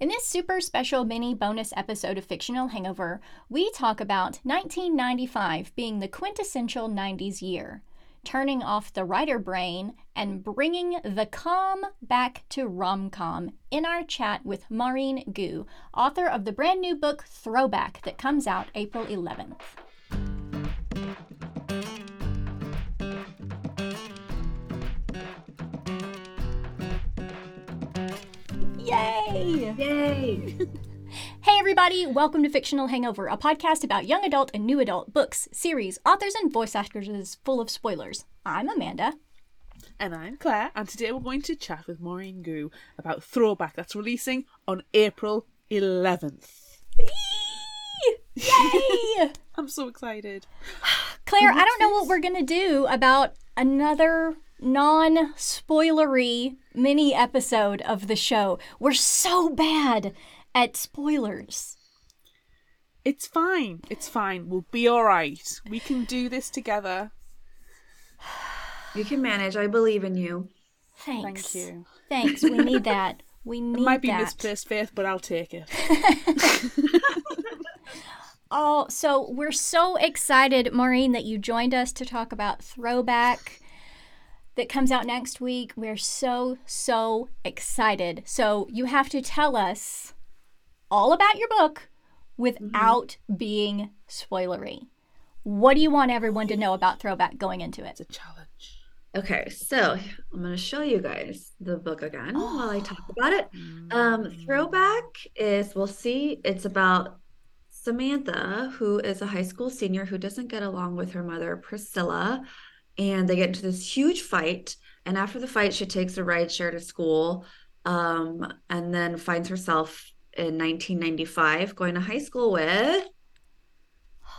In this super special mini bonus episode of Fictional Hangover, we talk about 1995 being the quintessential 90s year, turning off the writer brain and bringing the calm back to rom-com in our chat with Maurene Goo, author of the brand new book Throwback that comes out April 11th. Yay! Yay! Hey everybody, welcome to Fictional Hangover, a podcast about young adult and new adult books, series, authors, and voice actors full of spoilers. I'm Amanda. And I'm Claire, and today we're going to chat with Maurene Goo about Throwback, that's releasing on April 11th. Yay! I'm so excited. Claire, I don't know what we're going to do about another non-spoilery mini episode of the show. We're so bad at spoilers. It's fine. It's fine. We'll be all right. We can do this together. You can manage. I believe in you. Thanks. Thank you. Thanks. We need that. We need that. It might be misplaced faith, but I'll take it. Oh, so we're so excited, Maurene, that you joined us to talk about Throwback that comes out next week. We're so, so excited. So you have to tell us all about your book without being spoilery. What do you want everyone to know about Throwback going into it? It's a challenge. Okay, so I'm going to show you guys the book again while I talk about it. Throwback is, we'll see, it's about Samantha, who is a high school senior who doesn't get along with her mother, Priscilla, and they get into this huge fight. And after the fight, she takes a rideshare to school and then finds herself in 1995 going to high school with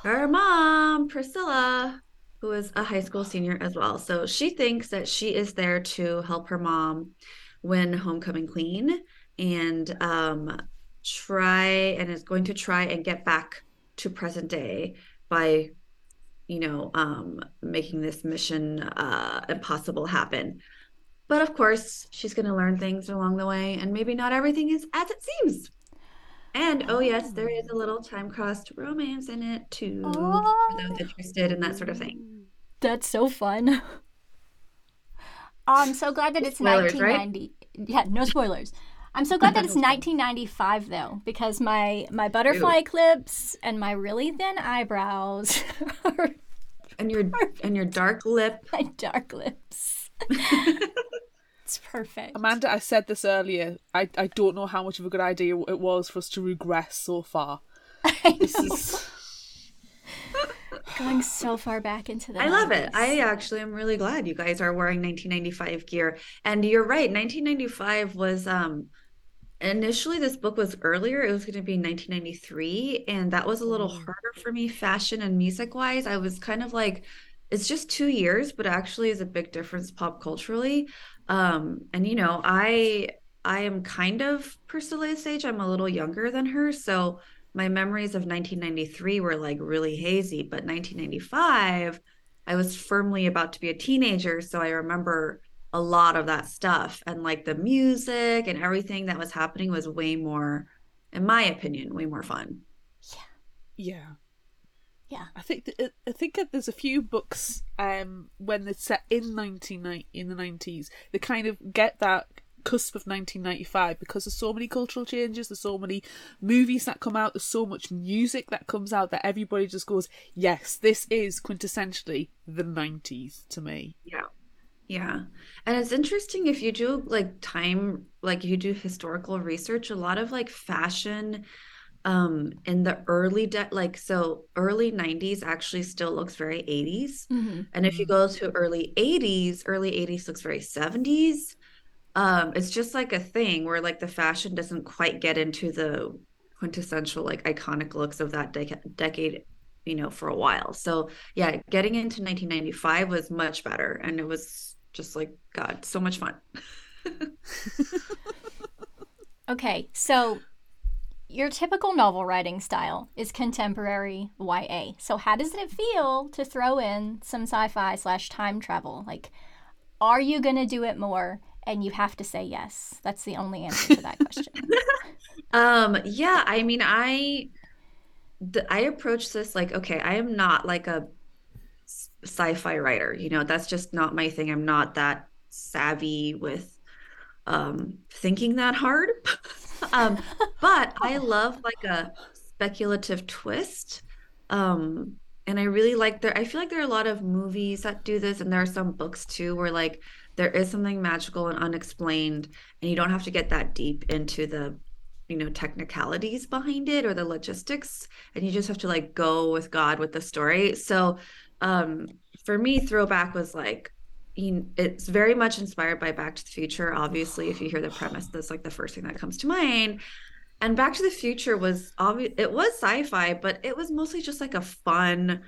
her mom, Priscilla, who is a high school senior as well. So she thinks that she is there to help her mom win homecoming queen and is going to try and get back to present day by making this mission impossible happen. But of course, she's going to learn things along the way, and maybe not everything is as it seems. And oh yes, there is a little time-crossed romance in it too, for those interested in that sort of thing. That's so fun. I'm so glad that it's spoilers, 1990. Right? Yeah, no spoilers. I'm so glad that it's 1995 though, because my butterfly clips and my really thin eyebrows are, and your dark lip. My dark lips. It's perfect. Amanda, I said this earlier. I don't know how much of a good idea it was for us to regress so far. Going so far back into that. I love it. I actually am really glad you guys are wearing 1995 gear. And you're right, 1995 was initially this book was earlier. It was going to be 1993, and that was a little harder for me, fashion and music wise. I was kind of like, it's just 2 years, but actually is a big difference pop culturally. And I am kind of Priscilla's age. I'm a little younger than her, so my memories of 1993 were like really hazy, but 1995, I was firmly about to be a teenager. So I remember a lot of that stuff, and like the music and everything that was happening was way more, in my opinion, way more fun. Yeah. I think that there's a few books when they're set in 1990 in the 90s, they kind of get that cusp of 1995 because there's so many cultural changes, there's so many movies that come out, there's so much music that comes out that everybody just goes, yes, this is quintessentially the 90s to me. Yeah. And it's interesting, if you do historical research, a lot of like fashion in the early 90s actually still looks very 80s. Mm-hmm. And if you go to early 80s looks very 70s. It's just like a thing where like the fashion doesn't quite get into the quintessential like iconic looks of that decade, for a while. So yeah, getting into 1995 was much better, and it was just like, God, so much fun. Okay, so your typical novel writing style is contemporary YA. So how does it feel to throw in some sci-fi / time travel? Like, are you going to do it more? And you have to say yes. That's the only answer to that question. Yeah, I mean, I approach this like, okay, I am not like a sci-fi writer, you know, that's just not my thing. I'm not that savvy with thinking that hard. But I love like a speculative twist. And I really like I feel like there are a lot of movies that do this, and there are some books too, where like there is something magical and unexplained, and you don't have to get that deep into the, you know, technicalities behind it or the logistics, and you just have to like go with God with the story. So for me, Throwback was like, it's very much inspired by Back to the Future. Obviously, if you hear the premise, that's like the first thing that comes to mind. And Back to the Future was it was sci-fi, but it was mostly just like a fun,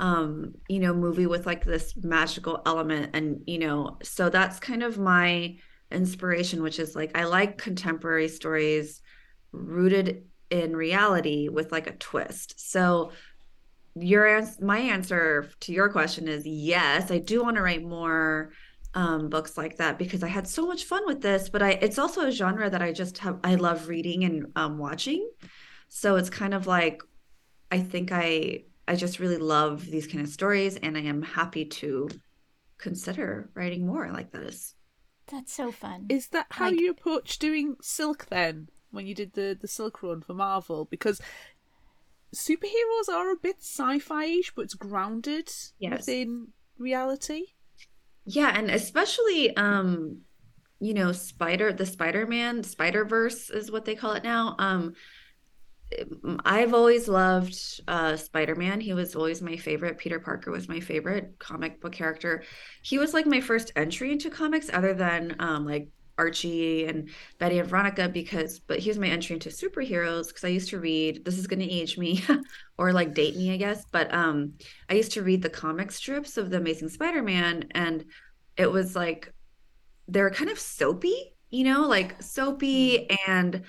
you know, movie with like this magical element. And, you know, so that's kind of my inspiration, which is like, I like contemporary stories rooted in reality with like a twist. So my answer to your question is yes, I do want to write more books like that, because I had so much fun with this, but it's also a genre that I love reading and watching. So it's kind of like, I think I just really love these kind of stories, and I am happy to consider writing more like this. That's so fun. Is that how you approach doing Silk then, when you did the Silk run for Marvel? Because superheroes are a bit sci-fi-ish, but it's grounded within reality. Yeah, and especially, you know, the Spider-Man, Spider-Verse is what they call it now. I've always loved Spider-Man. He was always my favorite. Peter Parker was my favorite comic book character. He was like my first entry into comics, other than like Archie and Betty and Veronica, but he was my entry into superheroes, because I used to read, this is going to age me or like date me, I guess, but I used to read the comic strips of The Amazing Spider-Man, and it was like they're kind of soapy, you know, like soapy, and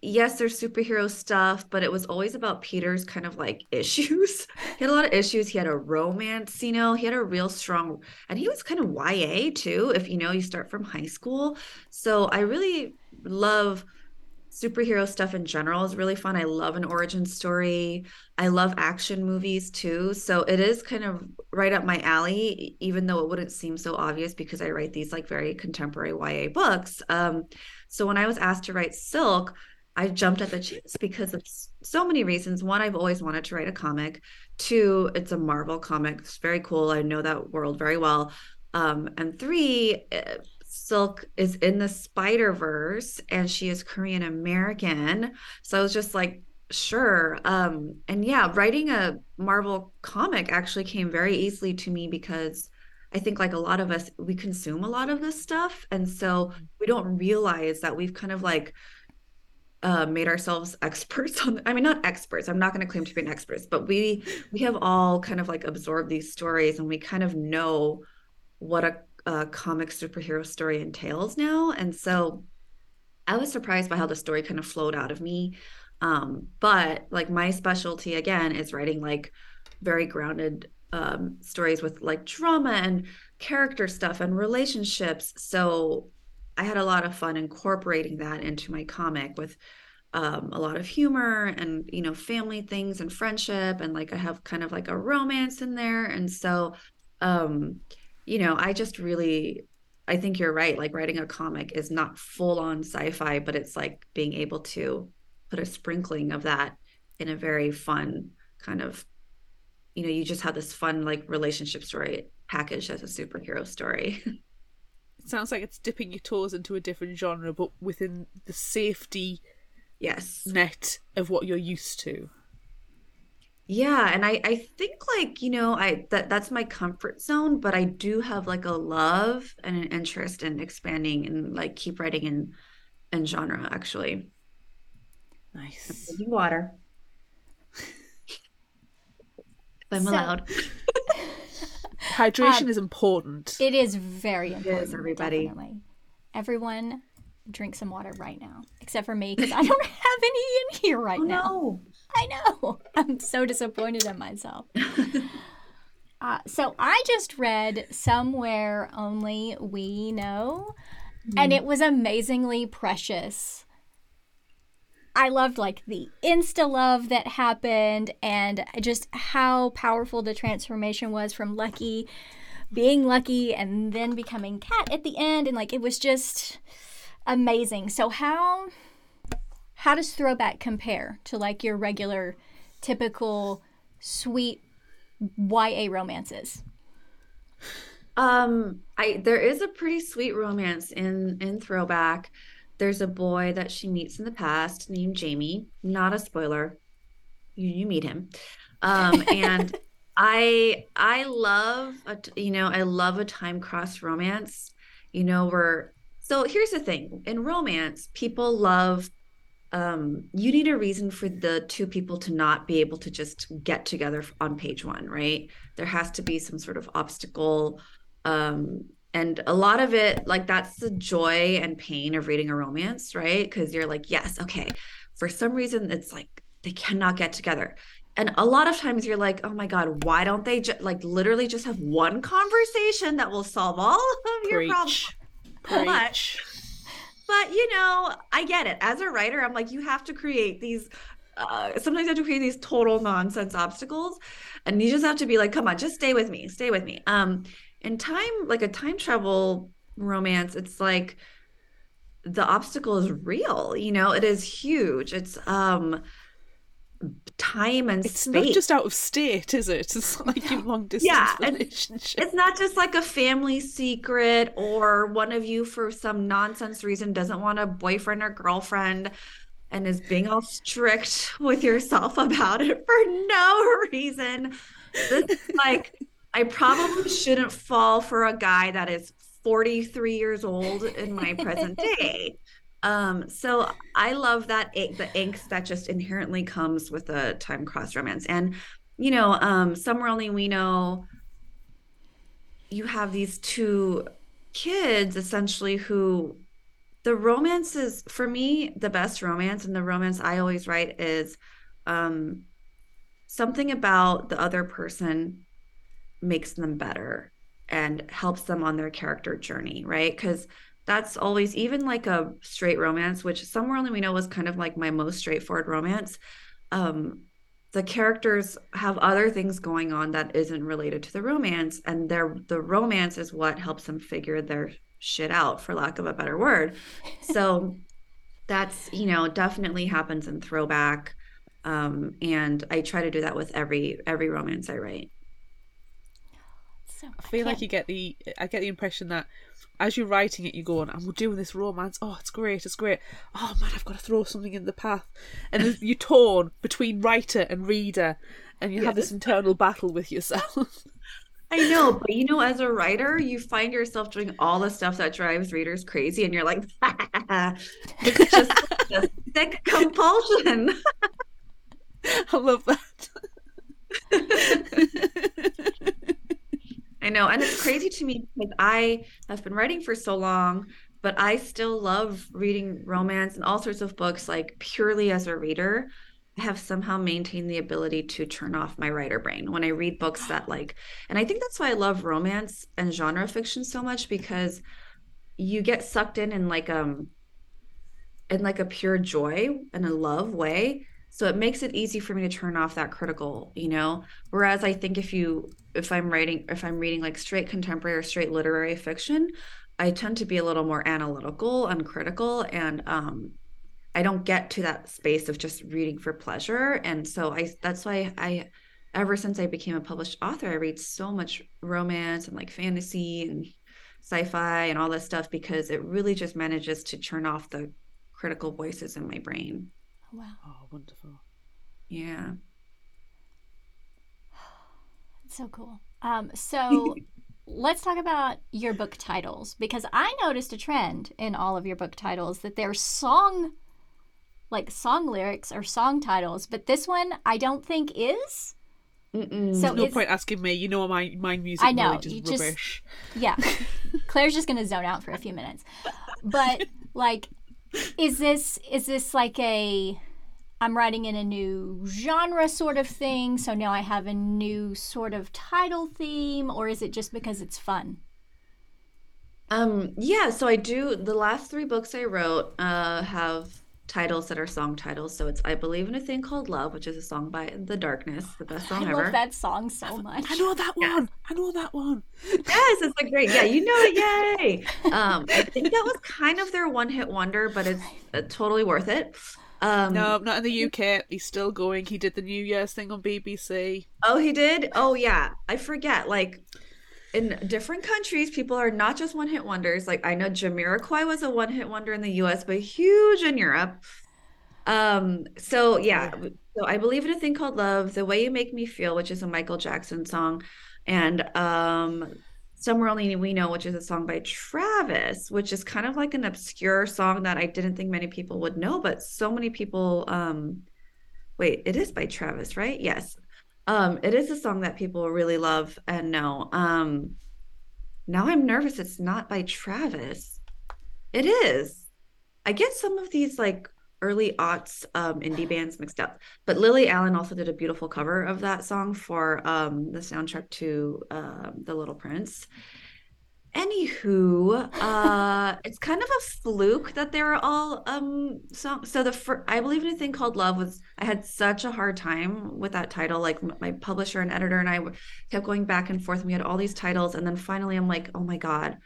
yes, there's superhero stuff, but it was always about Peter's kind of like issues. He had a lot of issues. He had a romance, you know, he had a real strong, and he was kind of YA too, if, you know, you start from high school. So I really love superhero stuff in general. It's really fun. I love an origin story. I love action movies too. So it is kind of right up my alley, even though it wouldn't seem so obvious, because I write these like very contemporary YA books. So when I was asked to write Silk, I jumped at the chance because of so many reasons. One, I've always wanted to write a comic. Two, it's a Marvel comic. It's very cool. I know that world very well. And three, Silk is in the Spider-Verse, and she is Korean American. So I was just like, sure. And yeah, writing a Marvel comic actually came very easily to me, because I think like a lot of us, we consume a lot of this stuff. And so we don't realize that we've kind of like, made ourselves experts on, I mean, not experts, I'm not going to claim to be an expert, but we have all kind of like absorbed these stories, and we kind of know what a comic superhero story entails now. And so I was surprised by how the story kind of flowed out of me. But like my specialty again is writing like very grounded stories with like drama and character stuff and relationships. So I had a lot of fun incorporating that into my comic with a lot of humor and, you know, family things and friendship. And like, I have kind of like a romance in there. And so, you know, I think you're right. Like writing a comic is not full on sci-fi, but it's like being able to put a sprinkling of that in a very fun kind of, you know, you just have this fun, like relationship story packaged as a superhero story. Sounds like it's dipping your toes into a different genre, but within the safety net of what you're used to. Yeah, and I think like, you know, that's my comfort zone, but I do have like a love and an interest in expanding and like keep writing in genre, actually. Nice. I'm drinking water. I'm allowed. Hydration is important. It is very important. It is, everybody. Definitely. Everyone drink some water right now, except for me, because I don't have any in here now. No. I know. I'm so disappointed in myself. So I just read Somewhere Only We Know, and it was amazingly precious. I loved like the insta-love that happened and just how powerful the transformation was from Lucky being Lucky and then becoming Cat at the end. And like, it was just amazing. So how does Throwback compare to like your regular, typical, sweet YA romances? There is a pretty sweet romance in Throwback. There's a boy that she meets in the past named Jamie. Not a spoiler. You meet him. And I love, I love a time cross romance, so here's the thing. In romance, people love, you need a reason for the two people to not be able to just get together on page one, right? There has to be some sort of obstacle, and a lot of it, like, that's the joy and pain of reading a romance, right? Because you're like, yes, okay, for some reason it's like they cannot get together. And a lot of times you're like, oh my God, why don't they literally just have one conversation that will solve all of your problems? But, I get it. As a writer, I'm like, you have to create these, sometimes you have to create these total nonsense obstacles. And you just have to be like, come on, just stay with me. And time, like a time travel romance, it's like the obstacle is real, it is huge. It's time and space. It's not just out of state, is it? It's like a long distance relationship. It's not just like a family secret or one of you for some nonsense reason doesn't want a boyfriend or girlfriend and is being all strict with yourself about it for no reason. This is like... I probably shouldn't fall for a guy that is 43 years old in my present day. So I love that the angst that just inherently comes with a time cross romance. And, Somewhere Only We Know, you have these two kids essentially who the romance is, for me, the best romance, and the romance I always write is something about the other person makes them better and helps them on their character journey, right? Because that's always, even like a straight romance, which Somewhere Only We Know was kind of like my most straightforward romance, the characters have other things going on that isn't related to the romance, and the romance is what helps them figure their shit out, for lack of a better word. So that's, definitely happens in Throwback, and I try to do that with every romance I write. I feel like I get the impression that as you're writing it, you go on, and we're doing this romance. Oh, it's great. Oh man, I've got to throw something in the path, and you're torn between writer and reader, and you have this internal battle with yourself. I know, but as a writer, you find yourself doing all the stuff that drives readers crazy, and you're like, it's just a thick compulsion. I love that. I know, and it's crazy to me because I have been writing for so long, but I still love reading romance and all sorts of books, like purely as a reader. I have somehow maintained the ability to turn off my writer brain when I read books that and I think that's why I love romance and genre fiction so much, because you get sucked in like a pure joy and a love way. So it makes it easy for me to turn off that critical, Whereas I think if I'm reading like straight contemporary or straight literary fiction, I tend to be a little more analytical and critical, and I don't get to that space of just reading for pleasure. And so that's why I, ever since I became a published author, I read so much romance and like fantasy and sci-fi and all this stuff, because it really just manages to turn off the critical voices in my brain. Wow. Oh, wonderful. Yeah. That's so cool. So let's talk about your book titles, because I noticed a trend in all of your book titles that they're song lyrics or song titles, but this one I don't think is. Mm-mm. So there's no point asking me. My music I know, knowledge is rubbish. Yeah. Claire's just going to zone out for a few minutes. But like... Is this like I'm writing in a new genre sort of thing, so now I have a new sort of title theme, or is it just because it's fun? So I do, the last three books I wrote have titles that are song titles. So it's I Believe in a Thing Called Love, which is a song by The Darkness, the best song ever. I love that song so much. I know that one. Yeah. I know that one. Yes, it's like great. Yeah, you know it. Yay. I think that was kind of their one-hit wonder, but it's totally worth it. No, not in the UK. He's still going. He did the New Year's thing on BBC. Oh, he did? Oh, yeah. I forget. Like, in different countries, people are not just one-hit wonders. Like, I know Jamiroquai was a one-hit wonder in the US, but huge in Europe. So, yeah. So I Believe in a Thing Called Love, The Way You Make Me Feel, which is a Michael Jackson song, and Somewhere Only We Know, which is a song by Travis, which is kind of like an obscure song that I didn't think many people would know, but so many people, wait, it is by Travis, right? Yes. It is a song that people really love and know. Now I'm nervous it's not by Travis. It is. I get some of these like early aughts indie bands mixed up, but Lily Allen also did a beautiful cover of that song for the soundtrack to The Little Prince. Anywho, it's kind of a fluke that they were all songs. So I Believe in a Thing Called Love was, I had such a hard time with that title. Like my publisher and editor and I kept going back and forth, and we had all these titles, and then finally I'm like, oh my god,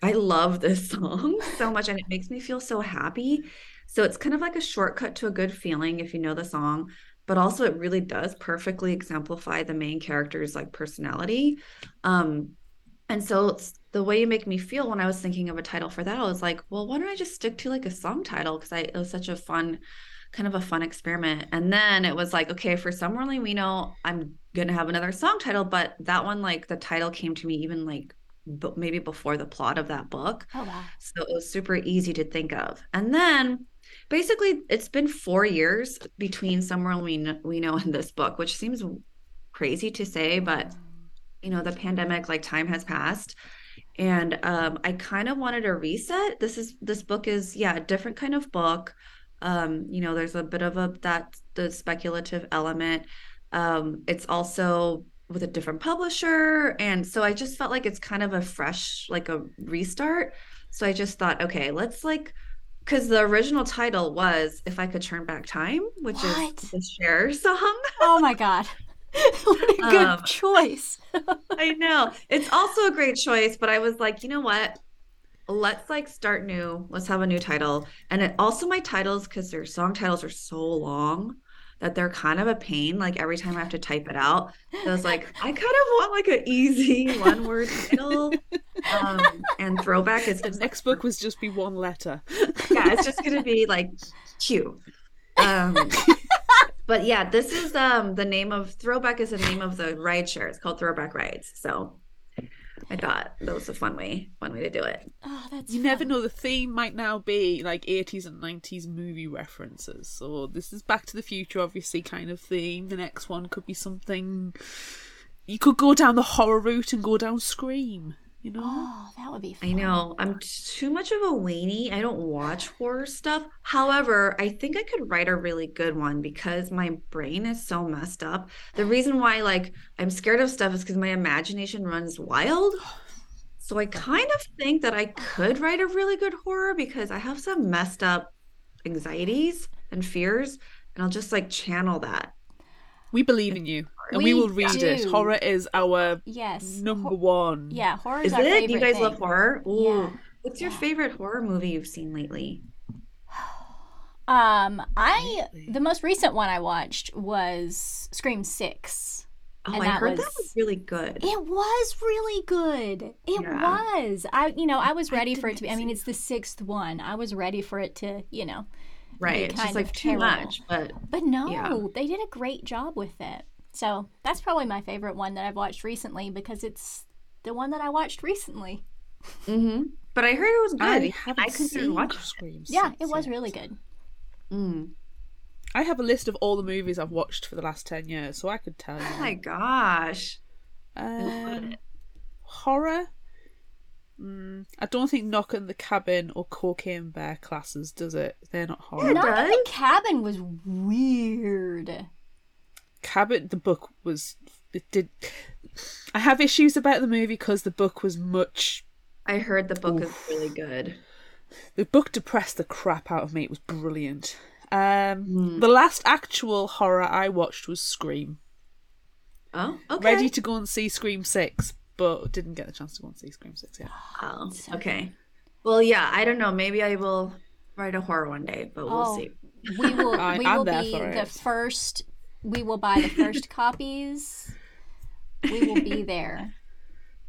I love this song so much, and it makes me feel so happy. So it's kind of like a shortcut to a good feeling if you know the song, but also it really does perfectly exemplify the main character's like personality. And so it's The Way You Make Me Feel. When I was thinking of a title for that, I was like, well, why don't I just stick to like a song title? Because it was such a fun, kind of a fun experiment. And then it was like, okay, for Somewhere Only We Know, I'm going to have another song title, but that one, like the title came to me even like maybe before the plot of that book. Oh, wow. So it was super easy to think of. And then basically it's been 4 years between Somewhere Only We Know and this book, which seems crazy to say, but you know, the pandemic, like time has passed, and I kind of wanted a reset. This book is, yeah, a different kind of book. You know, there's a bit of the speculative element. It's also with a different publisher, and so I just felt like it's kind of a fresh, like a restart. So I just thought, okay, let's like, because the original title was If I Could Turn Back Time, which is the Cher song. Oh my god. What a good choice. I know. It's also a great choice, but I was like, you know what? Let's like start new. Let's have a new title. And it, also my titles, because their song titles are so long that they're kind of a pain. Like every time I have to type it out. So I was like, I kind of want like an easy one-word title. And throwback is the next book was just be one letter. Yeah, it's just gonna be like Q. But yeah, this is the name of Throwback is the name of the ride share. It's called Throwback Rides. So I thought that was a fun way to do it. Oh, that's you fun. Never know, the theme might now be like 80s and 90s movie references. So this is Back to the Future, obviously, kind of theme. The next one could be something. You could go down the horror route and go down Scream. You know? Oh, that would be fun. I know. I'm too much of a weenie. I don't watch horror stuff. However, I think I could write a really good one because my brain is so messed up. The reason why like I'm scared of stuff is because my imagination runs wild. So I kind of think that I could write a really good horror because I have some messed up anxieties and fears, and I'll just like channel that. We believe in you. And we will read it. Horror is our number one. Yeah, horror is our favorite thing. You guys love horror? Ooh. Yeah. What's your favorite horror movie you've seen lately? The most recent one I watched was Scream 6. Oh, and I heard that was really good. It was really good. It was. I was ready for it to be. I mean, it's the sixth one. I was ready for it to, right. It's just like too much. But no, they did a great job with it. So that's probably my favorite one that I've watched recently because it's the one that I watched recently. Mm-hmm. But I heard it was good. I considered watching Scream. Yeah, it was really good. Mm. I have a list of all the movies I've watched for the last 10 years, so I could tell you. Oh my gosh. Horror? I don't think Knock in the Cabin or Cocaine Bear classes, does it? They're not horror. Knock in the Cabin was weird. Cabin, the book was. It did. I have issues about the movie because the book was much. I heard the book is really good. The book depressed the crap out of me. It was brilliant. The last actual horror I watched was Scream. Oh, okay. Ready to go and see Scream 6, but didn't get the chance to go and see Scream 6 yet. Oh, okay. Well, yeah, I don't know. Maybe I will write a horror one day, but we'll see. We will buy the first copies. We will be there.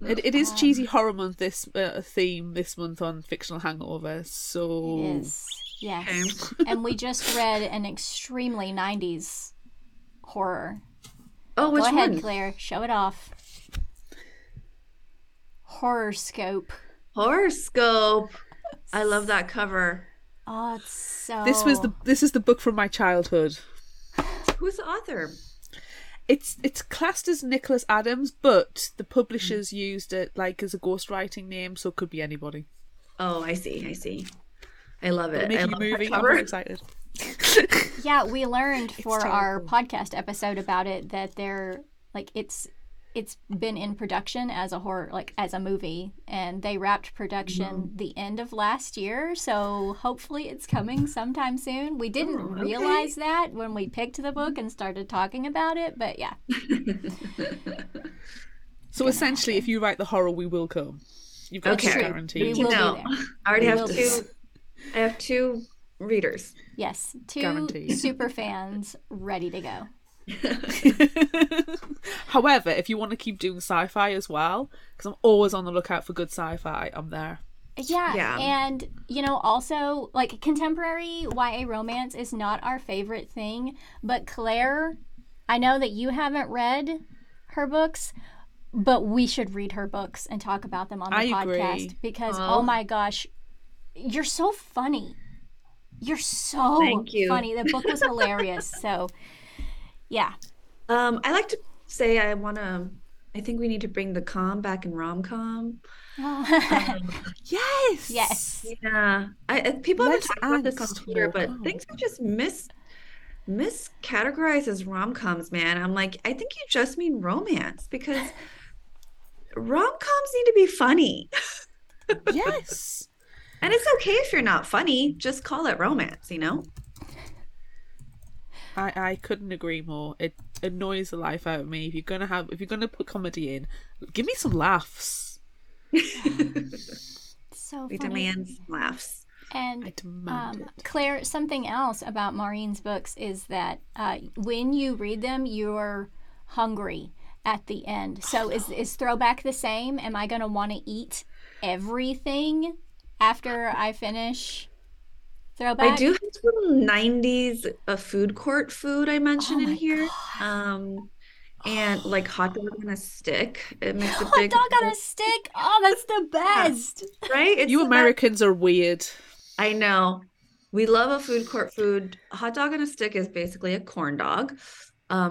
It is cheesy horror month. This theme this month on Fictional Hangover. So it is. Yes, and we just read an extremely 90s horror. Oh, which one? Go ahead, Claire. Show it off. Horoscope. I love that cover. Oh, it's so. This is the book from my childhood. Who's the author? It's classed as Nicholas Adams, but the publishers used it like as a ghostwriting name, so it could be anybody. Oh, I see. I love it. Making a movie. I'm really excited. Yeah, we learned for our podcast episode about it that they're like it's been in production as a horror, like as a movie, and they wrapped production the end of last year, so hopefully it's coming sometime soon. We didn't realize that when we picked the book and started talking about it, but yeah. So essentially, if you write the horror, we will come. You've got to guarantee. We will be there. I already have two. I have two readers. Yes, two super fans ready to go. However, if you want to keep doing sci-fi as well, because I'm always on the lookout for good sci-fi, I'm there. Yeah, and you know, also like contemporary YA romance is not our favorite thing, but Claire, I know that you haven't read her books, but we should read her books and talk about them on the podcast. Agree. Because oh my gosh, you're so funny. You're so funny. The book was hilarious. So yeah. I like to say I think we need to bring the calm back in rom-com. Yes. Yes. Yeah. People have been talking about this on Twitter, but things are just miscategorized as rom-coms, man. I'm like, I think you just mean romance, because rom-coms need to be funny. Yes. And it's okay if you're not funny. Just call it romance, you know? I couldn't agree more. It annoys the life out of me. If you're gonna put comedy in, give me some laughs. So we demand laughs. And I demand it. Claire, something else about Maurene's books is that when you read them, you're hungry at the end. So is throwback the same? Am I gonna want to eat everything after I finish Throwback? I do have some 90s food court food I mentioned in here. And like hot dog on a stick. It makes a big hot dog on a stick? Oh, that's the best. Yeah. Right? It's you Americans are weird. I know. We love a food court food. Hot dog on a stick is basically a corn dog. I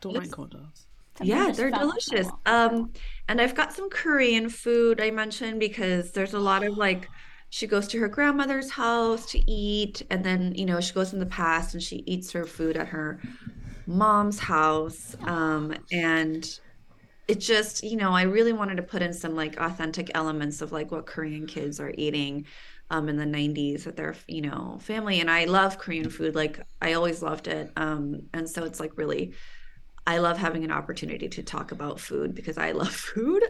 don't like corn dogs. Yeah, they're delicious. And I've got some Korean food I mentioned because there's a lot of like, she goes to her grandmother's house to eat, and then, you know, she goes in the past and she eats her food at her mom's house. And it just, you know, I really wanted to put in some like authentic elements of like what Korean kids are eating in the 90s with their, you know, family. And I love Korean food. Like I always loved it. And so it's like really, I love having an opportunity to talk about food because I love food.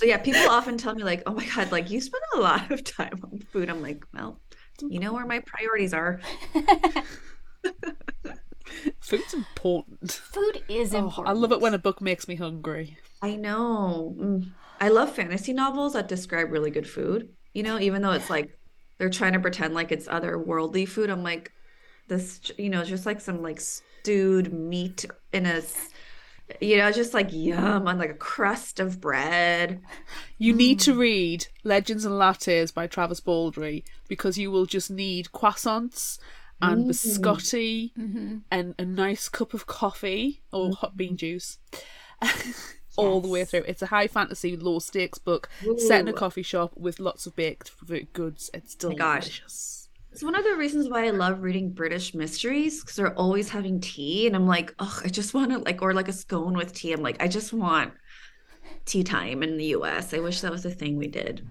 So yeah, people often tell me like, oh my God, like you spend a lot of time on food. I'm like, well, you know where my priorities are. Food's important. Food is important. I love it when a book makes me hungry. I know. I love fantasy novels that describe really good food. You know, even though it's like, they're trying to pretend like it's otherworldly food. I'm like, this, you know, just like some like stewed meat in a... You know, just like yum on like a crust of bread. You need to read Legends and Lattes by Travis Baldry because you will just need croissants and biscotti and a nice cup of coffee or hot bean juice all the way through. It's a high fantasy, low stakes book set in a coffee shop with lots of baked goods. It's delicious. It's one of the reasons why I love reading British mysteries because they're always having tea and I'm like, oh, I just want to like, or like a scone with tea. I'm like, I just want tea time in the US. I wish that was a thing we did.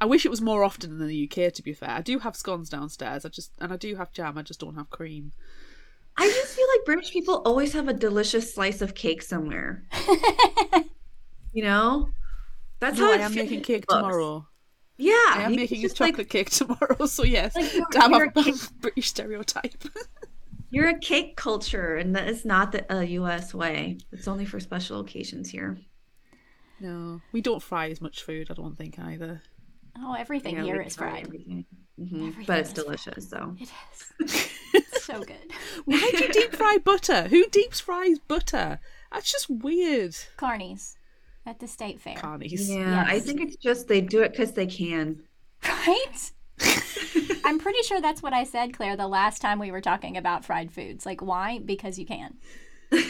I wish it was more often than the UK, to be fair. I do have scones downstairs, and I do have jam, I just don't have cream. I just feel like British people always have a delicious slice of cake somewhere. You know? That's no, how I am making cake tomorrow. Yeah. I am making a chocolate cake tomorrow, so yes. Like, damn, I'm a British stereotype. You're a cake culture, and that is not the US way. It's only for special occasions here. No. We don't fry as much food, I don't think, either. Oh, everything here is fried. Mm-hmm. But it's delicious, so. It is. It's so good. Why do you deep fry butter? Who deep fries butter? That's just weird. Carnies at the state fair. Carnies. Yeah, yes. I think it's just they do it because they can. Right? I'm pretty sure that's what I said, Claire, the last time we were talking about fried foods. Like, why? Because you can.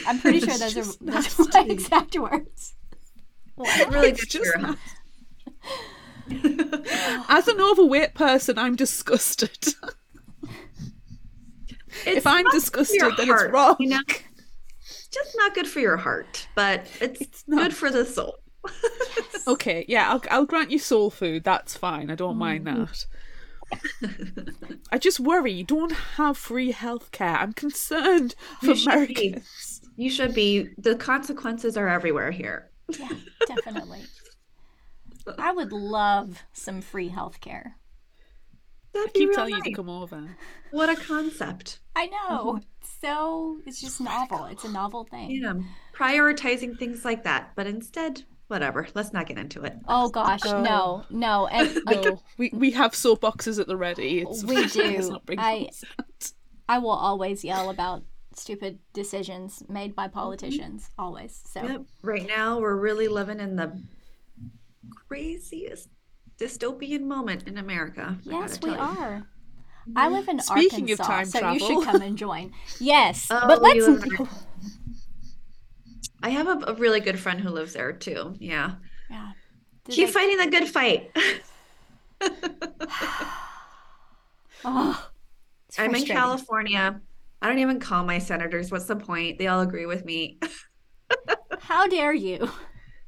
I'm pretty sure those are my exact words. Well, I'm really good for as an overweight person, I'm disgusted. If I'm disgusted, then it's wrong. You know? It's just not good for your heart, but it's good for the soul. Yes. Okay, yeah, I'll grant you soul food. That's fine. I don't mind that. I just worry you don't have free healthcare. I'm concerned for Americans. You should be. The consequences are everywhere here. Yeah, definitely. I would love some free healthcare. I keep telling you to come over. What a concept. I know. So it's just novel. It's a novel thing. Yeah. Prioritizing things like that. But instead, whatever. Let's not get into it. Oh, gosh. No. And, we have soapboxes at the ready. We do. I will always yell about stupid decisions made by politicians. Always. So yep. Right now, we're really living in the craziest dystopian moment in America. Yes, we are. I live in Speaking Arkansas, of time so travel. You should come and join. Yes, but let's. I have a really good friend who lives there too. Yeah. Keep fighting the good fight. I'm in California. I don't even call my senators. What's the point? They all agree with me. How dare you?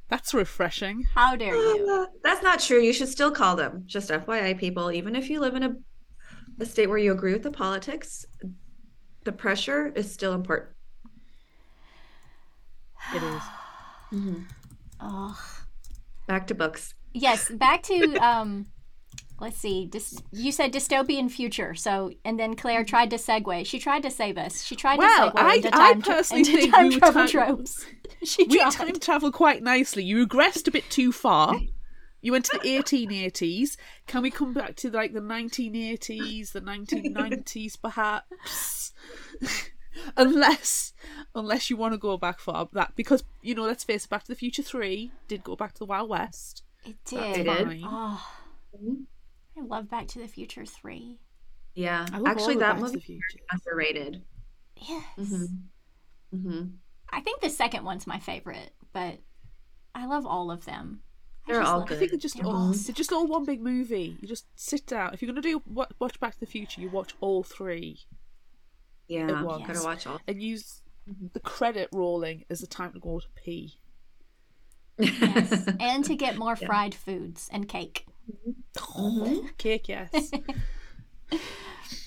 That's refreshing. How dare you? That's not true. You should still call them. Just FYI, people, even if you live in a state where you agree with the politics, the pressure is still important. It is. Mm-hmm. Oh. Back to books. Yes, back to, let's see, you said dystopian future. So, and then Claire tried to segue. She tried to save us. She tried to segue into time travel tropes. We time travel quite nicely. You regressed a bit too far. You went to the 1880s. Can we come back to like the 1980s, the 1990s, perhaps? unless you want to go back far that, because you know, let's face it, Back to the Future 3 did go back to the Wild West. It did. Oh, I love Back to the Future 3. Yeah, actually, that movie is underrated. Yes. Mm-hmm. Mm-hmm. I think the second one's my favorite, but I love all of them. They're all good. I think they're just all one big movie. You just sit down. If you're going to watch Back to the Future, you watch all three. Yeah, gotta watch all. And use the credit rolling as a time to go to pee. Yes, and to get more fried foods and cake. Oh, cake, yes.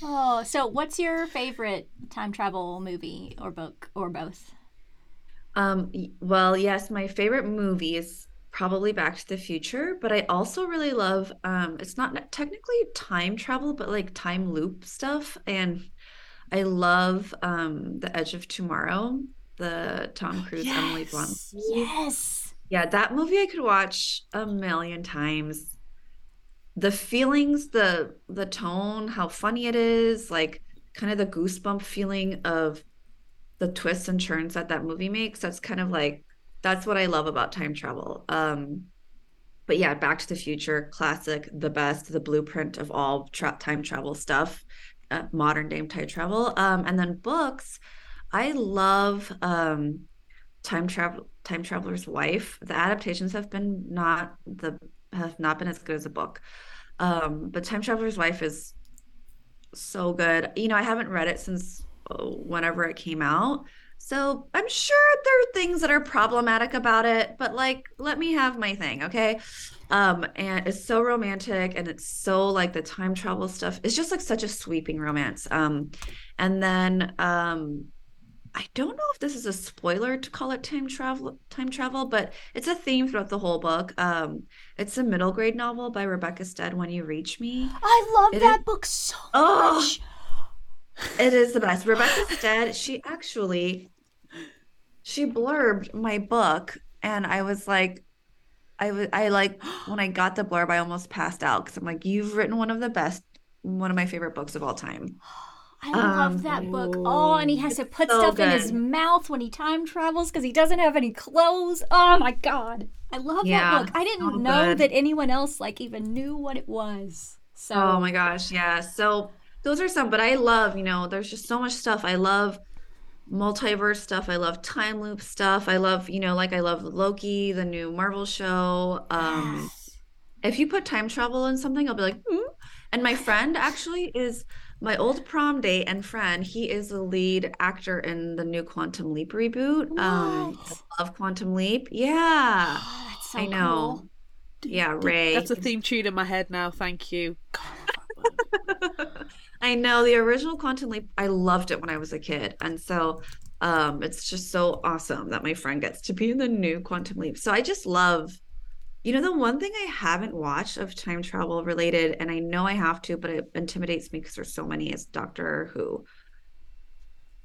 Oh, so what's your favorite time travel movie or book or both? Well, yes, my favorite movie is probably Back to the Future, but I also really love, it's not technically time travel, but like time loop stuff. And I love The Edge of Tomorrow, the Tom Cruise, Emily Blunt. Yes. Yeah, that movie I could watch a million times. The feelings, the tone, how funny it is, like kind of the goosebump feeling of the twists and turns that movie makes. That's kind of like, that's what I love about time travel. But yeah, Back to the Future, classic, the best, the blueprint of all time travel stuff, modern day time travel. And then books, I love Time Traveler's Wife. The adaptations have not been as good as a book. But Time Traveler's Wife is so good. You know, I haven't read it since whenever it came out. So I'm sure there are things that are problematic about it, but like, let me have my thing, okay? And it's so romantic, and it's so like the time travel stuff. It's just like such a sweeping romance. And then I don't know if this is a spoiler to call it time travel, but it's a theme throughout the whole book. It's a middle grade novel by Rebecca Stead, When You Reach Me. I love that book so much. It is the best. Rebecca Stead, she blurbed my book, and I was like, when I got the blurb, I almost passed out because I'm like, you've written one of my favorite books of all time. I love that book. Oh, and he has to put stuff in his mouth when he time travels because he doesn't have any clothes. Oh, my God. I love that book. I didn't know that anyone else even knew what it was. So. Oh, my gosh. Yeah. So those are some, but I love, there's just so much stuff. I love multiverse stuff. I love time loop stuff. I love, I love Loki, the new Marvel show. If you put time travel in something, I'll be like, And my friend actually is... my old prom date and friend, he is the lead actor in the new Quantum Leap reboot. What? I love Quantum Leap. Yeah. Oh, that's so cool. Yeah, Ray. That's a theme tune in my head now. Thank you. God. I know. The original Quantum Leap, I loved it when I was a kid. And so it's just so awesome that my friend gets to be in the new Quantum Leap. So I just love... the one thing I haven't watched of time travel related, and I know I have to, but it intimidates me because there's so many, is Doctor Who.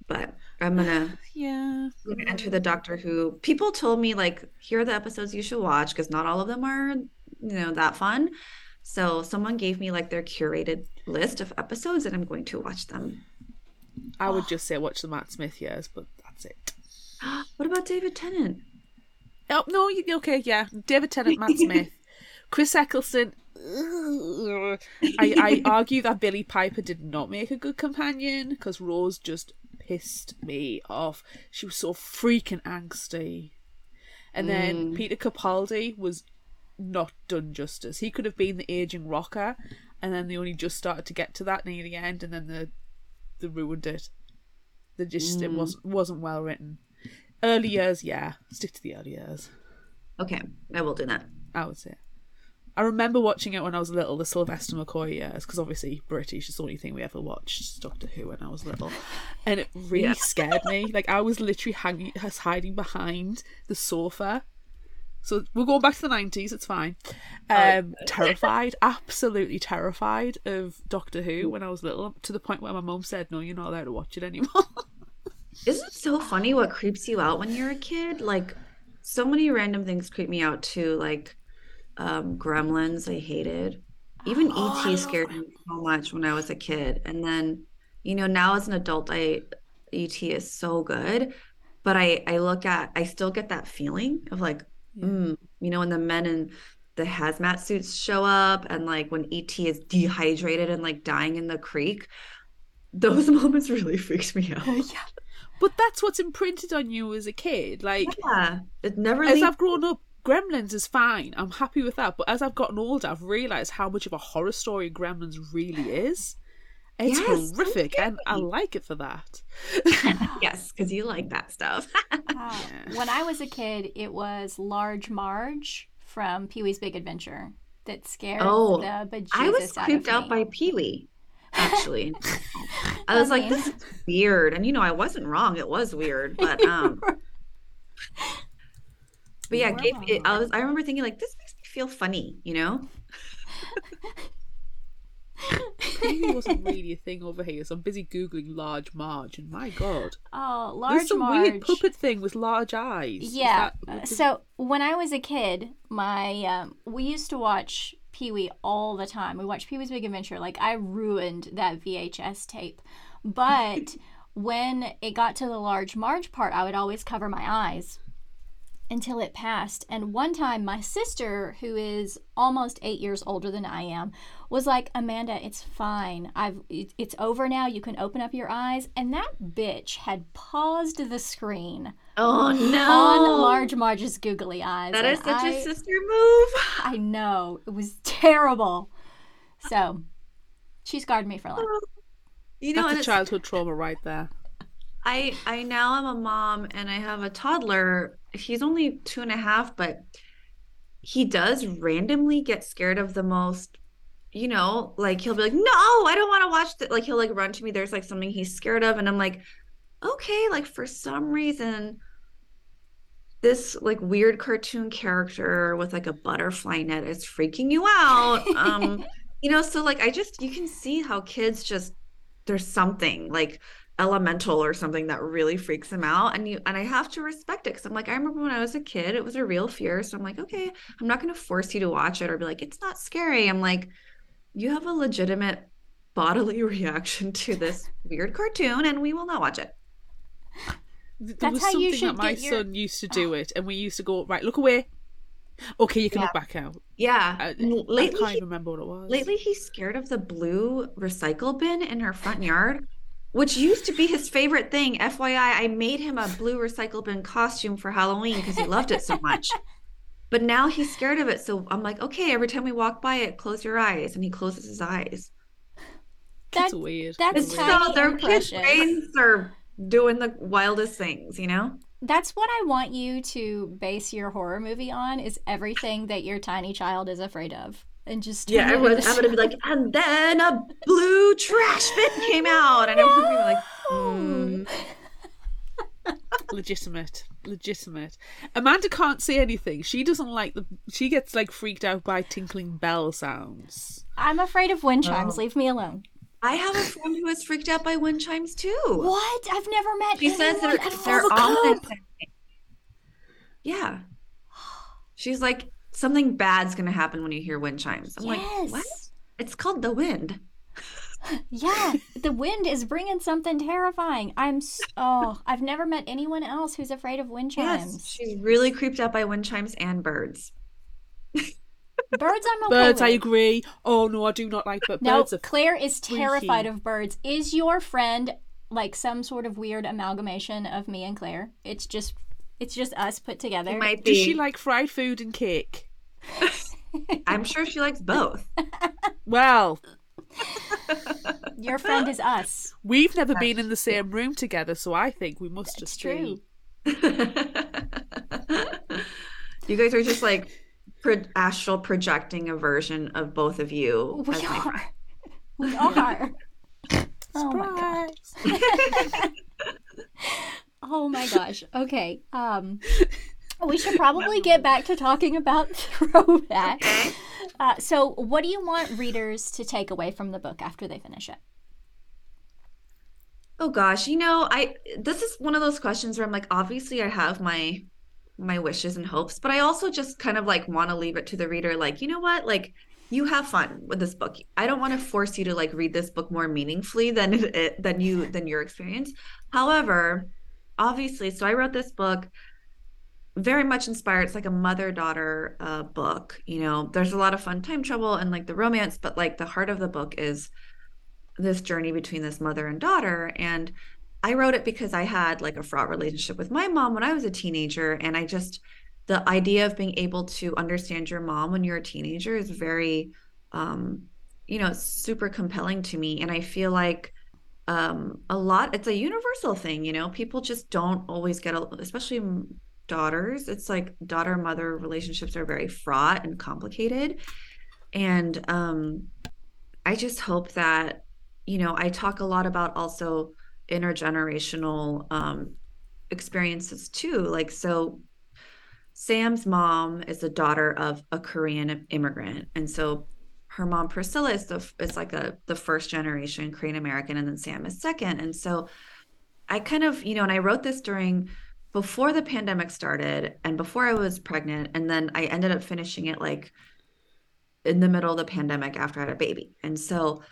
But I'm gonna enter the Doctor Who. People told me here are the episodes you should watch because not all of them are that fun. So someone gave me their curated list of episodes, and I'm going to watch them. I would just say watch the Matt Smith years, but that's it. What about David Tennant? Oh, no, okay, yeah. David Tennant, Matt Smith. Chris Eccleston. I argue that Billy Piper did not make a good companion because Rose just pissed me off. She was so freaking angsty. And then Peter Capaldi was not done justice. He could have been the aging rocker, and then they only just started to get to that near the end, and then they ruined it. They just it wasn't well written. Early years, yeah. Stick to the early years. Okay, I will do that. I would say. I remember watching it when I was little, the Sylvester McCoy years, because obviously British is the only thing we ever watched, Doctor Who, when I was little. And it really scared me. I was literally hiding behind the sofa. So we're going back to the 90s, it's fine. Absolutely terrified of Doctor Who when I was little, to the point where my mum said, no, you're not allowed to watch it anymore. Isn't it so funny what creeps you out when you're a kid? So many random things creep me out too. Gremlins, I hated. Even E.T. scared me so much when I was a kid. And then, now as an adult, E.T. is so good. But I still get that feeling of when the men in the hazmat suits show up, and when E.T. is dehydrated and dying in the creek, those moments really freaked me out. Yeah. But that's what's imprinted on you as a kid. It never. As I've grown up, Gremlins is fine. I'm happy with that. But as I've gotten older, I've realised how much of a horror story Gremlins really is. It's horrific, okay. And I like it for that. Yes, because you like that stuff. When I was a kid, it was Large Marge from Pee-wee's Big Adventure that scared the bejesus out of me. I was creeped out by Pee-wee. Actually, I was this is weird, and I wasn't wrong. It was weird, but but yeah, I remember thinking this makes me feel funny, It wasn't really a thing over here, so I'm busy googling Large Marge, and my God, there's some weird puppet thing with large eyes. Yeah. So when I was a kid, my we used to watch Pee-wee all the time. We watched Pee-wee's Big Adventure. I ruined that VHS tape. But when it got to the Large Marge part, I would always cover my eyes until it passed. And one time my sister, who is almost 8 years older than I am, was like, Amanda, it's fine. It's over now. You can open up your eyes. And that bitch had paused the screen. Oh, no. On Large Marge's googly eyes. That is such a sister move. I know. It was terrible. So she scarred me for life. That's a childhood trauma right there. I now am a mom, and I have a toddler. He's only 2.5, but he does randomly get scared of the most, you know, like he'll be like, no, I don't want to watch that. Like he'll like run to me. There's like something he's scared of. And I'm like, okay, like for some reason, this like weird cartoon character with like a butterfly net is freaking you out. You know, so like, I just, you can see how kids just, there's something like elemental or something that really freaks them out. And you, and I have to respect it. Cause I'm like, I remember when I was a kid, it was a real fear. So I'm like, okay, I'm not going to force you to watch it or be like, it's not scary. I'm like, you have a legitimate bodily reaction to this weird cartoon and we will not watch it. There was something that my son used to do it, and we used to go, right, look away. Okay, you can look back out. Yeah. Lately, I can't even remember what it was. Lately, he's scared of the blue recycle bin in her front yard, which used to be his favorite thing. FYI, I made him a blue recycle bin costume for Halloween because he loved it so much. But now he's scared of it. So I'm like, okay, every time we walk by it, close your eyes. And he closes his eyes. That's weird. That's how their kids' brains are doing the wildest things, you know? That's what I want you to base your horror movie on, is everything that your tiny child is afraid of. And just I would be like, and then a blue trash bin came out. And I would be like, Legitimate. Amanda can't say anything. She doesn't like she gets like freaked out by tinkling bell sounds. I'm afraid of wind chimes. Oh. Leave me alone. I have a friend who is freaked out by wind chimes too. What? I've never met. She says they're all the same. Yeah. She's like, something bad's gonna happen when you hear wind chimes. I'm like, what? It's called the wind. Yeah, the wind is bringing something terrifying. I've never met anyone else who's afraid of wind chimes. Yes, she's really creeped out by wind chimes and birds. Birds, I'm okay with. I agree. Oh, no, I do not like birds. No, Claire is terrified of birds. Is your friend like some sort of weird amalgamation of me and Claire? It's just us put together. It might be. Does she like fried food and cake? I'm sure she likes both. Well. Your friend is us. We've never been in the same room together, so I think we must just be. You guys are just like... astral projecting a version of both of you. We are. Oh my god. Oh my gosh. Okay. We should probably get back to talking about throwback. Okay. So what do you want readers to take away from the book after they finish it? Oh gosh, you know, this is one of those questions where I'm like, obviously I have my wishes and hopes, but I also just kind of like want to leave it to the reader, like, you know what, like, you have fun with this book. I don't want to force you to like read this book more meaningfully than your experience. However, obviously, so I wrote this book very much inspired. It's like a mother-daughter book. You know, there's a lot of fun time travel and like the romance, but like the heart of the book is this journey between this mother and daughter. And I wrote it because I had like a fraught relationship with my mom when I was a teenager. And I just, the idea of being able to understand your mom when you're a teenager is very, you know, super compelling to me. And I feel like it's a universal thing, you know, people just don't always get, especially daughters. It's like daughter-mother relationships are very fraught and complicated. And I just hope that, you know, I talk a lot about also intergenerational experiences too. Like, so Sam's mom is the daughter of a Korean immigrant, and so her mom Priscilla is the first generation Korean American, and then Sam is second. And so I kind of, you know, and I wrote this before the pandemic started and before I was pregnant, and then I ended up finishing it like in the middle of the pandemic after I had a baby. And so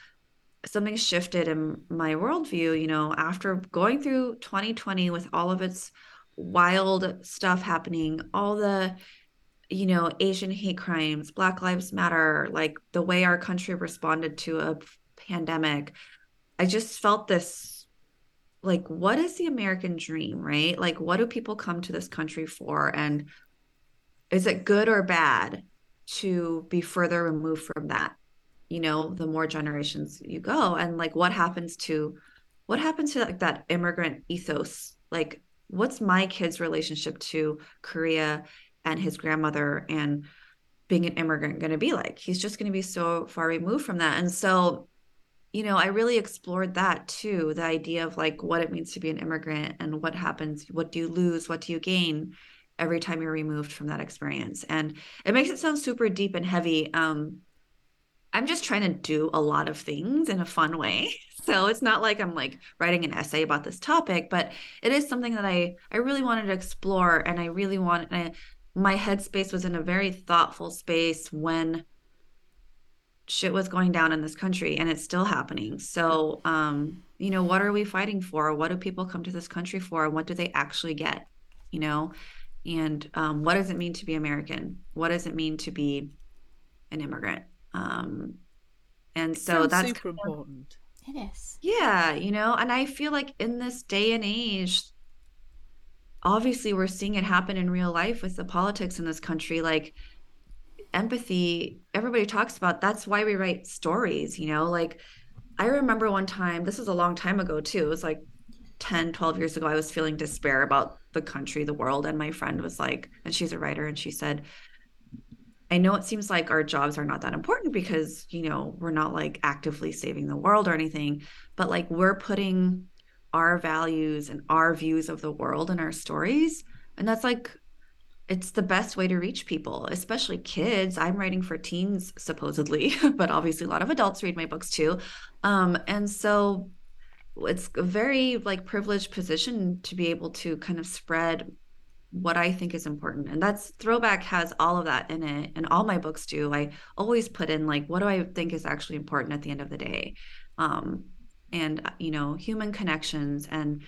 something shifted in my worldview, you know, after going through 2020 with all of its wild stuff happening, all the, you know, Asian hate crimes, Black Lives Matter, like the way our country responded to a pandemic. I just felt this, like, what is the American dream, right? Like, what do people come to this country for? And is it good or bad to be further removed from that? You know, the more generations you go, and like, what happens to like that immigrant ethos? Like, what's my kid's relationship to Korea and his grandmother and being an immigrant going to be like. He's just going to be so far removed from that. And so, you know, I really explored that too, the idea of like what it means to be an immigrant and what happens, what do you lose, what do you gain every time you're removed from that experience. And it makes it sound super deep and heavy. I'm just trying to do a lot of things in a fun way. So it's not like I'm like writing an essay about this topic, but it is something that I really wanted to explore. And I really want, my headspace was in a very thoughtful space when shit was going down in this country, and it's still happening. So, you know, what are we fighting for? What do people come to this country for? What do they actually get, you know? And what does it mean to be American? What does it mean to be an immigrant? And so that's super important. It is. Yeah, you know, and I feel like in this day and age, obviously we're seeing it happen in real life with the politics in this country, like empathy, everybody talks about, that's why we write stories, you know, like I remember one time, this was a long time ago too, it was like 10, 12 years ago, I was feeling despair about the country, the world, and my friend was like, and she's a writer, and she said, I know it seems like our jobs are not that important because, you know, we're not like actively saving the world or anything, but like we're putting our values and our views of the world in our stories. And that's like, it's the best way to reach people, especially kids. I'm writing for teens supposedly, but obviously a lot of adults read my books too. And so it's a very like privileged position to be able to kind of spread what I think is important. And that's Throwback has all of that in it. And all my books do. I always put in like, what do I think is actually important at the end of the day? And, you know, human connections and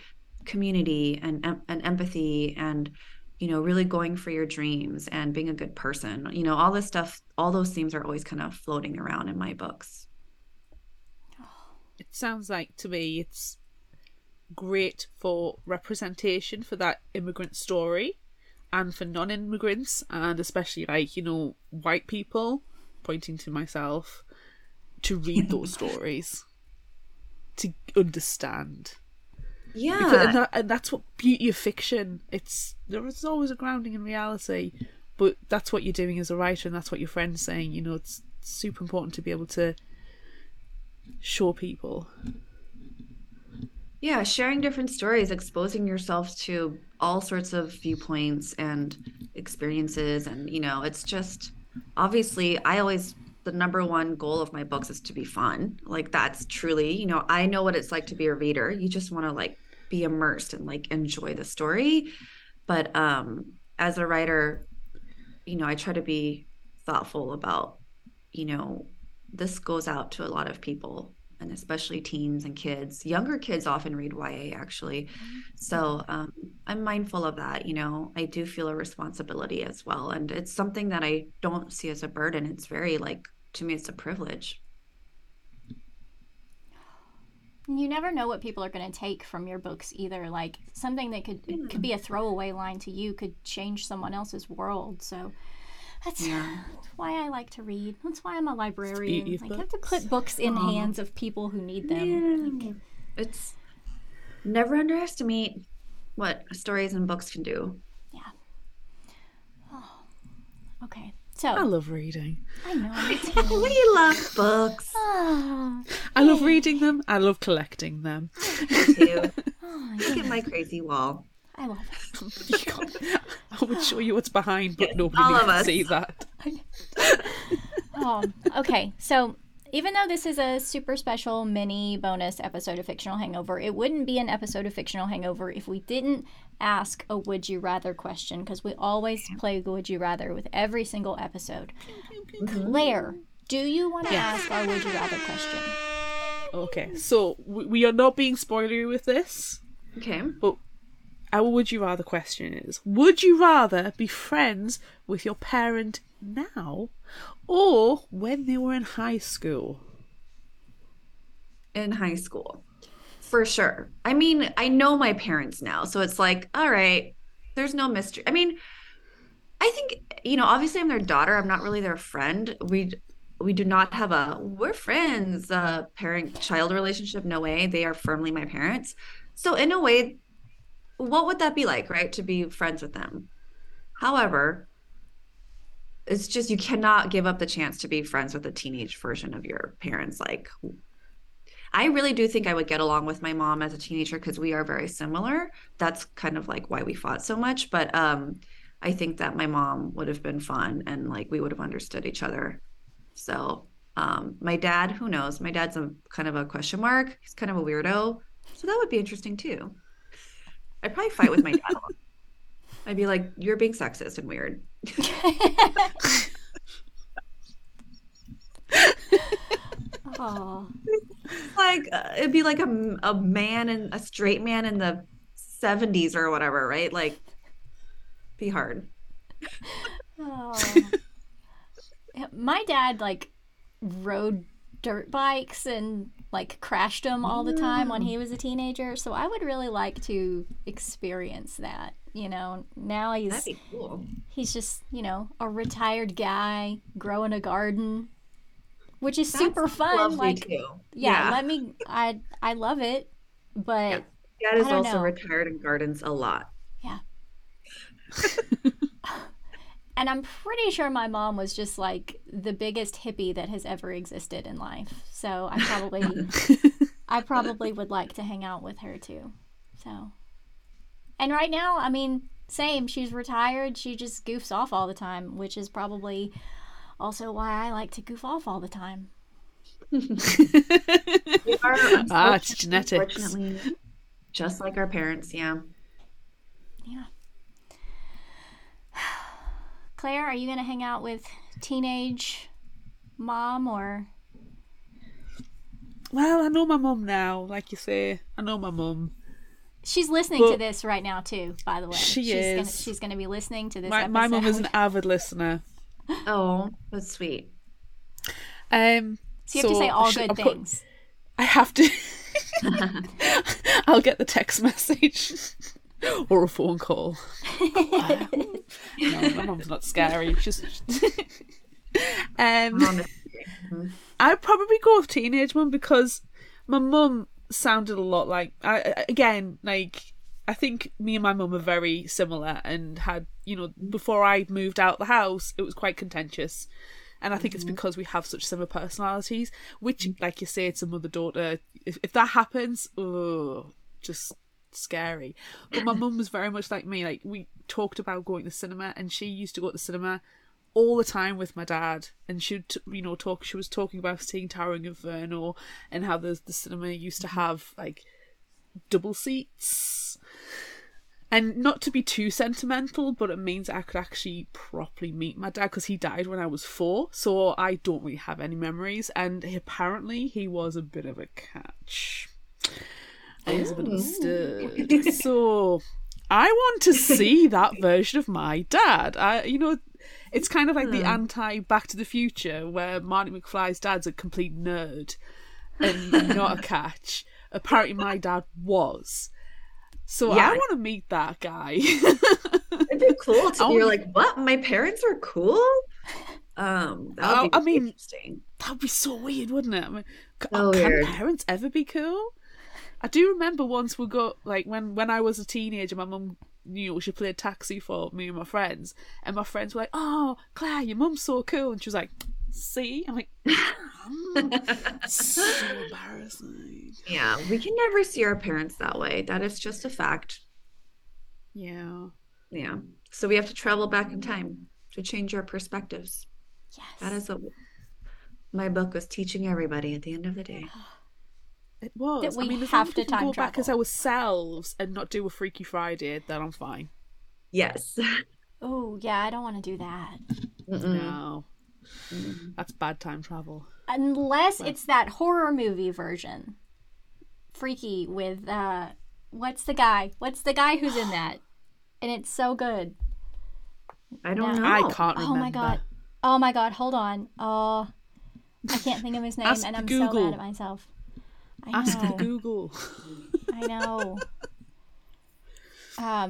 community and empathy and, you know, really going for your dreams and being a good person, you know, all this stuff, all those themes are always kind of floating around in my books. It sounds like to me, it's great for representation for that immigrant story and for non-immigrants, and especially like, you know, white people, pointing to myself, to read those stories, to understand. Yeah. Because, and that's what beauty of fiction, it's there is always a grounding in reality, but that's what you're doing as a writer, and that's what your friend's saying, you know, it's super important to be able to show people. Yeah, sharing different stories, exposing yourself to all sorts of viewpoints and experiences. And, you know, it's just, obviously, the number one goal of my books is to be fun. Like, that's truly, you know, I know what it's like to be a reader. You just want to, like, be immersed and, like, enjoy the story. But as a writer, you know, I try to be thoughtful about, you know, this goes out to a lot of people. And especially teens and kids, younger kids often read YA actually. So I'm mindful of that, you know, I do feel a responsibility as well. And it's something that I don't see as a burden. It's very like, to me, it's a privilege. You never know what people are going to take from your books either. Like something that could be a throwaway line to you could change someone else's world. So that's why I like to read. That's why I'm a librarian. Like, I have to put books in hands of people who need them. Yeah. Like, it's never underestimate what stories and books can do. Yeah. Oh, okay. So I love reading. I know. We love books. Oh, I love reading them. I love collecting them. Me too. Look at my crazy wall. I love it. I would show you what's behind, but nobody can see that. Okay, so even though this is a super special mini bonus episode of Fictional Hangover, it wouldn't be an episode of Fictional Hangover if we didn't ask a Would You Rather question, because we always play Would You Rather with every single episode. Claire, do you want to ask our Would You Rather question? Okay, so we are not being spoilery with this. Okay. But our Would You Rather question is, would you rather be friends with your parent now or when they were in high school? In high school, for sure. I mean, I know my parents now, so it's like, all right, there's no mystery. I mean, I think, you know, obviously I'm their daughter. I'm not really their friend. We do not have we're friends, parent-child relationship. No way. They are firmly my parents. So in a way, what would that be like, right, to be friends with them? However, it's just, you cannot give up the chance to be friends with a teenage version of your parents. Like, I really do think I would get along with my mom as a teenager because we are very similar. That's kind of like why we fought so much. But I think that my mom would have been fun and like we would have understood each other. So my dad, who knows? My dad's a kind of a question mark. He's kind of a weirdo. So that would be interesting too. I'd probably fight with my dad a lot. I'd be like, you're being sexist and weird. Like, it'd be like a man and a straight man in the 70s or whatever, right? Like, be hard. My dad, like, rode dirt bikes and, like, crashed them all the time when he was a teenager. So I would really like to experience that. You know, now he's, that'd be cool. He's just, you know, a retired guy growing a garden, which is super fun. Like, yeah, let me, I love it, but yeah. Dad is also retired and gardens a lot. Yeah. And I'm pretty sure my mom was just like the biggest hippie that has ever existed in life. So I probably, would like to hang out with her too. So. And right now, I mean, same. She's retired. She just goofs off all the time, which is probably also why I like to goof off all the time. It's genetics. Unfortunately, just like our parents, yeah. Yeah. Claire, are you going to hang out with teenage mom or? Well, I know my mom now, like you say. I know my mom. She's listening to this right now too, by the way. She's is. She's going to be listening to this episode. My mum is an avid listener. Oh, that's sweet. So you have to say all good things. I have to. I'll get the text message or a phone call. No, my mum's not scary. She's I'd probably go with teenage mum because my mum sounded a lot like I think me and my mum are very similar and had, you know, before I moved out the house it was quite contentious, and I think it's because we have such similar personalities, which, like you say, it's a mother-daughter. If that happens, just scary. But my mum was very much like me. Like, we talked about going to the cinema, and she used to go to the cinema all the time with my dad, and she'd, you know, she was talking about seeing Towering Inferno and how the cinema used to have like double seats. And not to be too sentimental, but it means I could actually properly meet my dad because he died when I was 4, so I don't really have any memories. And apparently he was a bit of a catch. He was a bit of a stud. So I want to see that version of my dad. It's kind of like the anti Back to the Future, where Marty McFly's dad's a complete nerd and not a catch. Apparently my dad was. So yeah. I want to meet that guy. It'd be cool to be like, what? My parents are cool? That would be interesting. That would be so weird, wouldn't it? I mean, can parents ever be cool? I do remember once we got, like, when I was a teenager, my mum, you know, she played taxi for me and my friends, and my friends were like, oh, Claire, your mum's so cool, and she was like, see? I'm like, so embarrassing. Yeah, we can never see our parents that way. That is just a fact. Yeah. So we have to travel back in time to change our perspectives. Yes. That is what my book was teaching everybody at the end of the day. It was. That we have to time travel. Back as ourselves and not do a Freaky Friday, then I'm fine. Yes. Oh, yeah, I don't want to do that. No. That's bad time travel. Unless it's that horror movie version. Freaky with, what's the guy who's in that? And it's so good. I don't know. I can't remember. Oh my god, hold on. Oh, I can't think of his name and I'm so mad at myself. Ask Google. I know.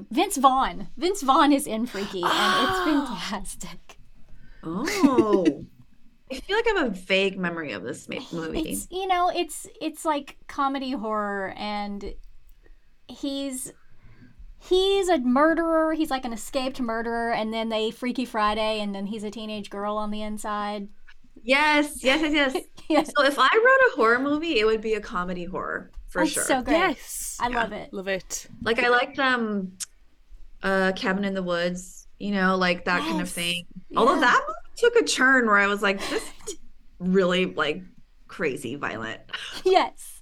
Vince Vaughn. Vince Vaughn is in Freaky, and it's fantastic. Oh. I feel like I have a vague memory of this movie. It's, you know, it's like comedy horror, and he's he's a murderer. He's like an escaped murderer, and then they Freaky Friday, and then he's a teenage girl on the inside. Yes. Yes. So if I wrote a horror movie, it would be a comedy horror for sure. So great. Yes, I love it. Love it. Like I liked Cabin in the Woods. You know, like that kind of thing. Yeah. Although that took a turn where I was like, this is really like crazy violent. Yes.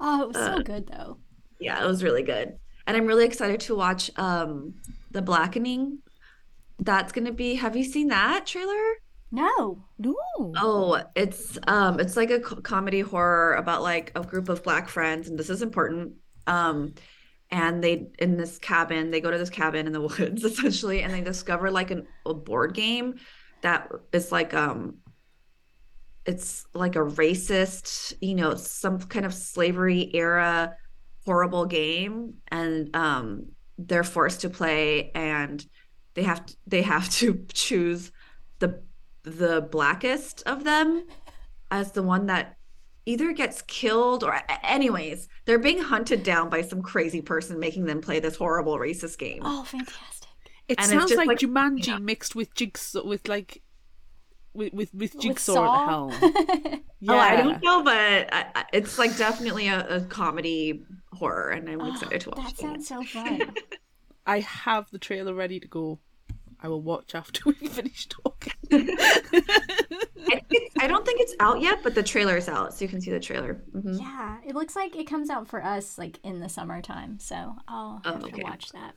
Oh, it was so good though. Yeah, it was really good. And I'm really excited to watch The Blackening. That's going to be, have you seen that trailer? No. Oh, it's like a comedy horror about like a group of Black friends, and this is important. And they go to this cabin in the woods, essentially, and they discover like a board game that is like it's like a racist, you know, some kind of slavery era horrible game, and they're forced to play, and they have to choose the blackest of them as the one that either gets killed or anyways, they're being hunted down by some crazy person making them play this horrible racist game. Oh, fantastic. It sounds like Jumanji mixed with Jigsaw, with Jigsaw at the helm. Yeah. Oh, I don't know, but it's like definitely a comedy horror, and I'm excited to watch it. That sounds so fun. I have the trailer ready to go. I will watch after we finish talking. I don't think it's out yet, but the trailer is out, so you can see the trailer. Mm-hmm. Yeah, it looks like it comes out for us like in the summertime, so I'll have to watch that.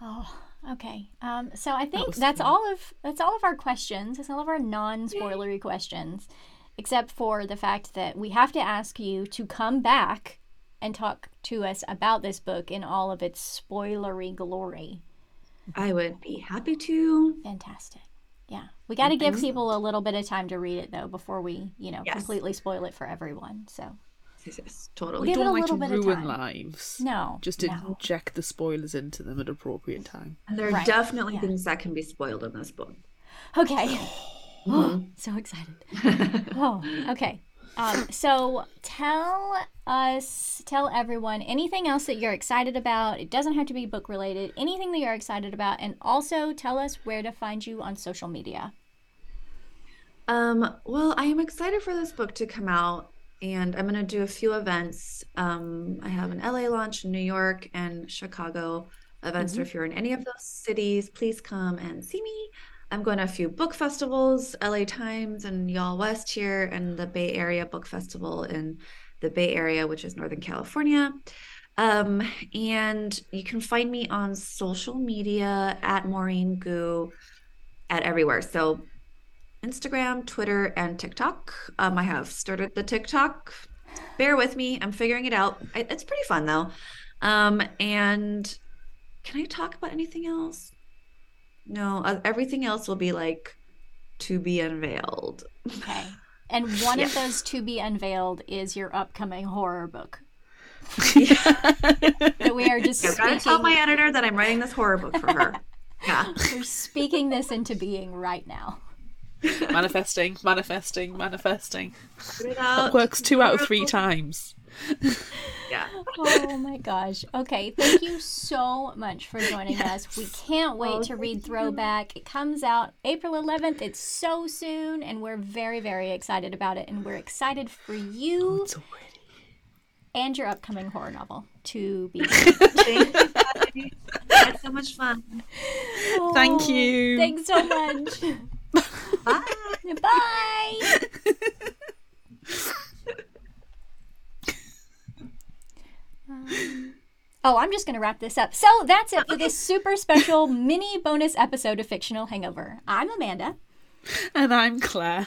Oh, okay. So I think that's all of our questions. That's all of our non-spoilery questions, except for the fact that we have to ask you to come back and talk to us about this book in all of its spoilery glory. I would be happy to. Fantastic. Yeah. We got to give people a little bit of time to read it, though, before we, completely spoil it for everyone. So. Yes, totally. We don't like to ruin lives. No. Just inject the spoilers into them at appropriate time. And there are definitely things that can be spoiled in this book. Okay. So excited. Okay. So tell everyone anything else that you're excited about. It doesn't have to be book related, anything that you're excited about. And also tell us where to find you on social media. Well, I am excited for this book to come out, and I'm going to do a few events. I have an LA launch, New York and Chicago events. So if you're in any of those cities, please come and see me. I'm going to a few book festivals, LA Times and Y'all West here, and the Bay Area Book Festival in the Bay Area, which is Northern California. And you can find me on social media at Maurene Goo at everywhere. So Instagram, Twitter, and TikTok. I have started the TikTok. Bear with me. I'm figuring it out. It's pretty fun, though. And can I talk about anything else? No, everything else will be like to be unveiled. Okay. And one of those to be unveiled is your upcoming horror book. That we are just speaking. I tell my editor that I'm writing this horror book for her. Yeah. We're speaking this into being right now. Manifesting. That works 2 out of 3 times. Yeah. Oh my gosh. Okay, thank you so much for joining us. We can't wait to read Throwback. It comes out April 11th. It's so soon, and we're very, very excited about it, and we're excited for you. It's already... and your upcoming horror novel to be. Thank you. That's so much fun. Oh, thank you. Thanks so much. Bye. I'm just going to wrap this up. So that's it for this super special mini bonus episode of Fictional Hangover. I'm Amanda. And I'm Claire.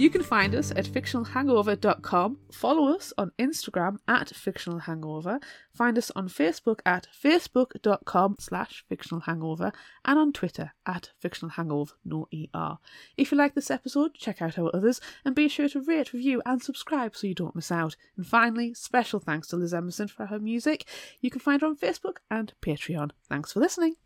You can find us at fictionalhangover.com, follow us on Instagram at fictionalhangover, find us on Facebook at facebook.com/fictionalhangover, and on Twitter at fictionalhangover, no ER. If you like this episode, check out our others, and be sure to rate, review, and subscribe so you don't miss out. And finally, special thanks to Liz Emerson for her music. You can find her on Facebook and Patreon. Thanks for listening.